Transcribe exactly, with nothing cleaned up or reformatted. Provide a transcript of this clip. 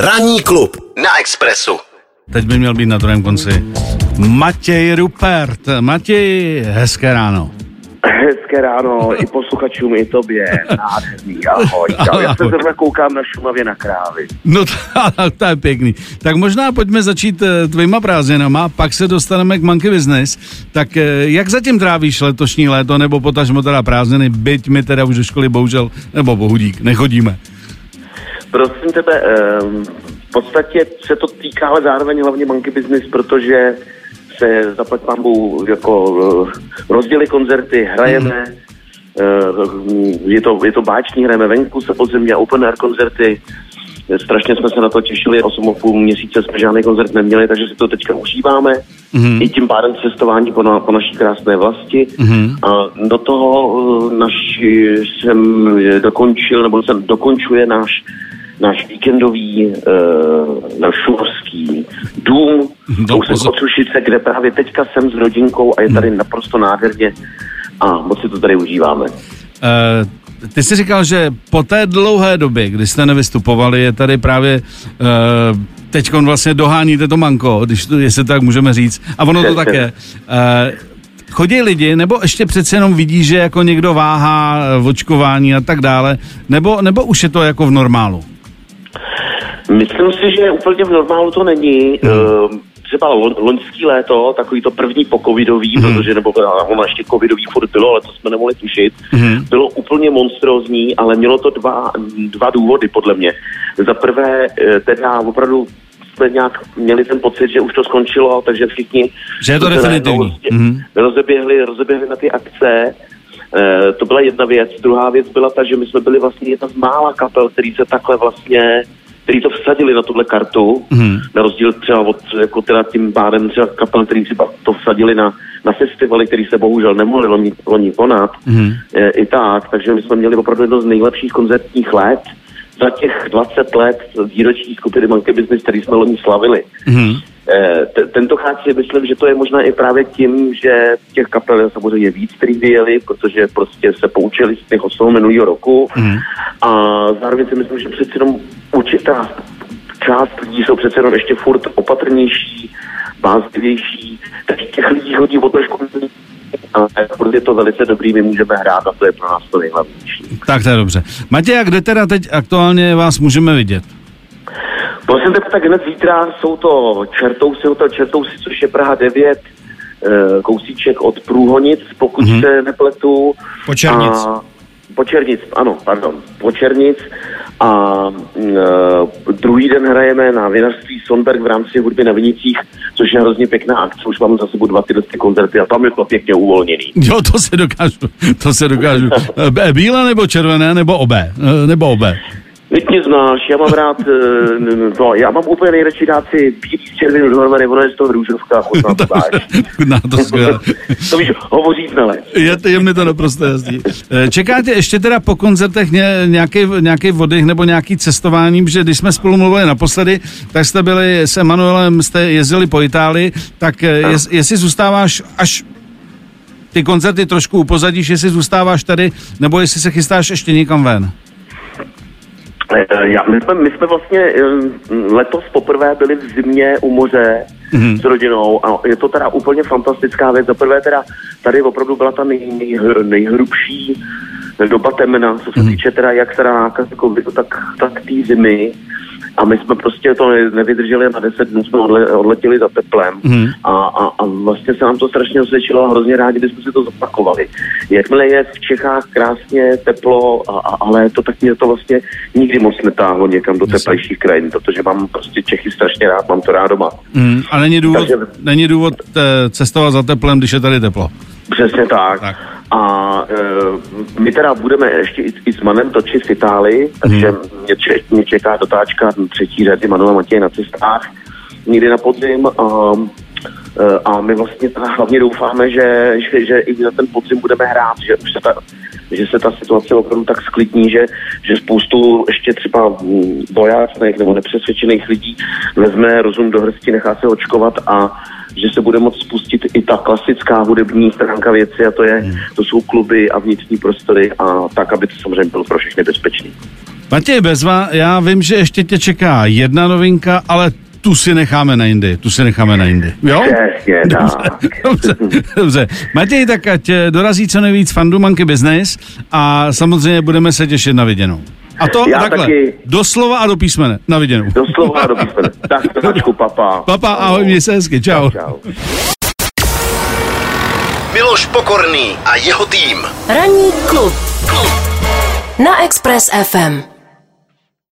Ranní klub na Expressu. Teď by měl být na druhém konci Matěj Rupert. Matěj, hezké ráno. Hezké ráno i posluchačům, i tobě. Nádherný, ahoj. ahoj. Já se zrovna koukám na Šumavě na krávy. No to, to je pěkný. Tak možná pojďme začít tvýma prázdninama, pak se dostaneme k Monkey Business. Tak jak zatím trávíš letošní léto, nebo potažmo teda prázdniny, byť my teda už do školy bohužel, nebo bohudík, nechodíme? Prosím tebe, v podstatě se to týká, ale zároveň hlavně Monkey Business, protože se zaplať pambu jako rozděly koncerty, hrajeme, je to, je to báční, hrajeme venku se podzimně, open air koncerty, strašně jsme se na to těšili, osm a půl měsíce jsme žádný koncert neměli, takže si to teďka užíváme, mm-hmm. i tím pádem cestování po, na, po naší krásné vlasti. Mm-hmm. A do toho naš, jsem dokončil, nebo jsem dokončuje náš náš víkendový uh, náš šumavský dům kousek od Sušice, kde právě teďka jsem s rodinkou a je tady naprosto nádherně a moc si to tady užíváme. Uh... Ty jsi říkal, že po té dlouhé době, kdy jste nevystupovali, je tady právě uh, teďkon vlastně doháníte to manko, když to, jestli tak můžeme říct. A ono to také. Uh, chodí lidi, nebo ještě přece jenom vidí, že jako někdo váhá v očkování a tak dále, nebo, nebo už je to jako v normálu? Myslím si, že úplně v normálu to není. Hmm. Třeba loňský léto, takový to první po covidový, mm. protože nebo ono ještě covidový furt bylo, ale to jsme nemohli tušit, mm. bylo úplně monstrózní, ale mělo to dva, dva důvody podle mě. Za prvé, teda opravdu jsme nějak měli ten pocit, že už to skončilo, takže všichni... Že je to definitivní. Mm. Rozeběhli, rozeběhli na ty akce, e, to byla jedna věc. Druhá věc byla ta, že my jsme byli vlastně jedna z mála kapel, který se takhle vlastně... který to vsadili na tuhle kartu, hmm. na rozdíl třeba od, jako teda tím pádem třeba kapel, který si to vsadili na, na festivaly, který se bohužel nemohli loni, loni konat, hmm. e, i tak, takže my jsme měli opravdu jedno z nejlepších koncertních let za těch dvacet let výročí skupiny Monkey Business, který jsme loni slavili. Hmm. E, t- tentokrát si myslím, že to je možná i právě tím, že těch kapel samozřejmě víc, který vyjeli, protože prostě se poučili z těch osnov minulého roku, hmm. a zároveň si myslím, že přeci jenom určitá část lidí jsou přece jenom ještě furt opatrnější, bázlivější, takže těch lidí hodí o trošku, ale protože je to velice dobrý, my můžeme hrát a to je pro nás to nejhlavnější. Tak to je dobře. Matěj, a kde teda teď aktuálně vás můžeme vidět? Prosím tebe, tak hned zítra jsou to Čertousy, hotel Čertousy, což je Praha devět, kousíček od Průhonic, pokud mm-hmm. se nepletu. Počernic. A... Počernic, ano, pardon, Počernic. A e, druhý den hrajeme na vinařství Sonberg v rámci hudby na Vinicích, což je hrozně pěkná akce, už mám za sebou dva tyhle koncerty a tam je to pěkně uvolněný. Jo, to se dokážu, to se dokážu. Bílé nebo červené, nebo obé, nebo obé. Teď mě znáš, já mám rád, no, já mám úplně nejradši dát si bílý s červenou dohromady, ono je z toho Růžovka, chodná to dáš. Chudná to skvěle. To víš, hovoří znale. Je, je mi to naprosto jasný. Čekáte ještě teda po koncertech nějaký oddych nebo nějaký cestování, protože když jsme spolu mluvili naposledy, tak jste byli s Emanuelem, jste jezdili po Itálii, tak je, jestli zůstáváš až... Ty koncerty trošku upozadíš, jestli zůstáváš tady, nebo jestli se chystáš ještě někam ven? Já, my, jsme, my jsme vlastně letos poprvé byli v zimě u moře mm-hmm. s rodinou a je to teda úplně fantastická věc. Za prvé teda tady opravdu byla ta nej, nejhr, nejhrubší doba temna, co se mm-hmm. týče teda jak teda nákaz covidu, tak, tak té zimy. A my jsme prostě to nevydrželi, na deset dnů jsme odle, odletěli za teplem mm-hmm. a, a, a vlastně se nám to strašně osvědčilo a hrozně rádi bychom si to zopakovali. Jakmile je v Čechách krásně teplo, a, a, ale to tak mě to vlastně nikdy moc netáhlo někam do teplejších krajin, protože mám prostě Čechy strašně rád, mám to rád doma. Mm, a není důvod, Takže, není důvod cestovat za teplem, když je tady teplo? Přesně tak. tak. A e, my teda budeme ještě i, i s Manem točit v Itálii, takže hmm. mě, če, mě čeká dotáčka třetí řady Manuel a Matěj na cestách někdy na podzim a, a my vlastně hlavně doufáme, že, že, že i na ten podzim budeme hrát, že už se ta, že se ta situace opravdu tak sklidní, že, že spoustu ještě třeba bojácných nebo nepřesvědčených lidí vezme rozum do hrsti, nechá se očkovat a že se bude moct spustit i ta klasická hudební stránka věci a to je, to jsou kluby a vnitřní prostory a tak, aby to samozřejmě bylo pro všechny bezpečný. Matěj Bezva, já vím, že ještě tě čeká jedna novinka, ale tu si necháme na jindy, tu si necháme na jindy, jo? Přesně, tak. Dobře, dobře. Matěj, tak ať dorazí co nejvíc fandů Monkey Business a samozřejmě budeme se těšit na viděnou. A to já takhle, taky... doslova a do písmene, na viděnou. Doslova a do písmene. Tak, tačku, papa. Papa, ahoj, měj se hezky, čau. Čau, čau. Miloš Pokorný a jeho tým. Ranní klub na Express F M.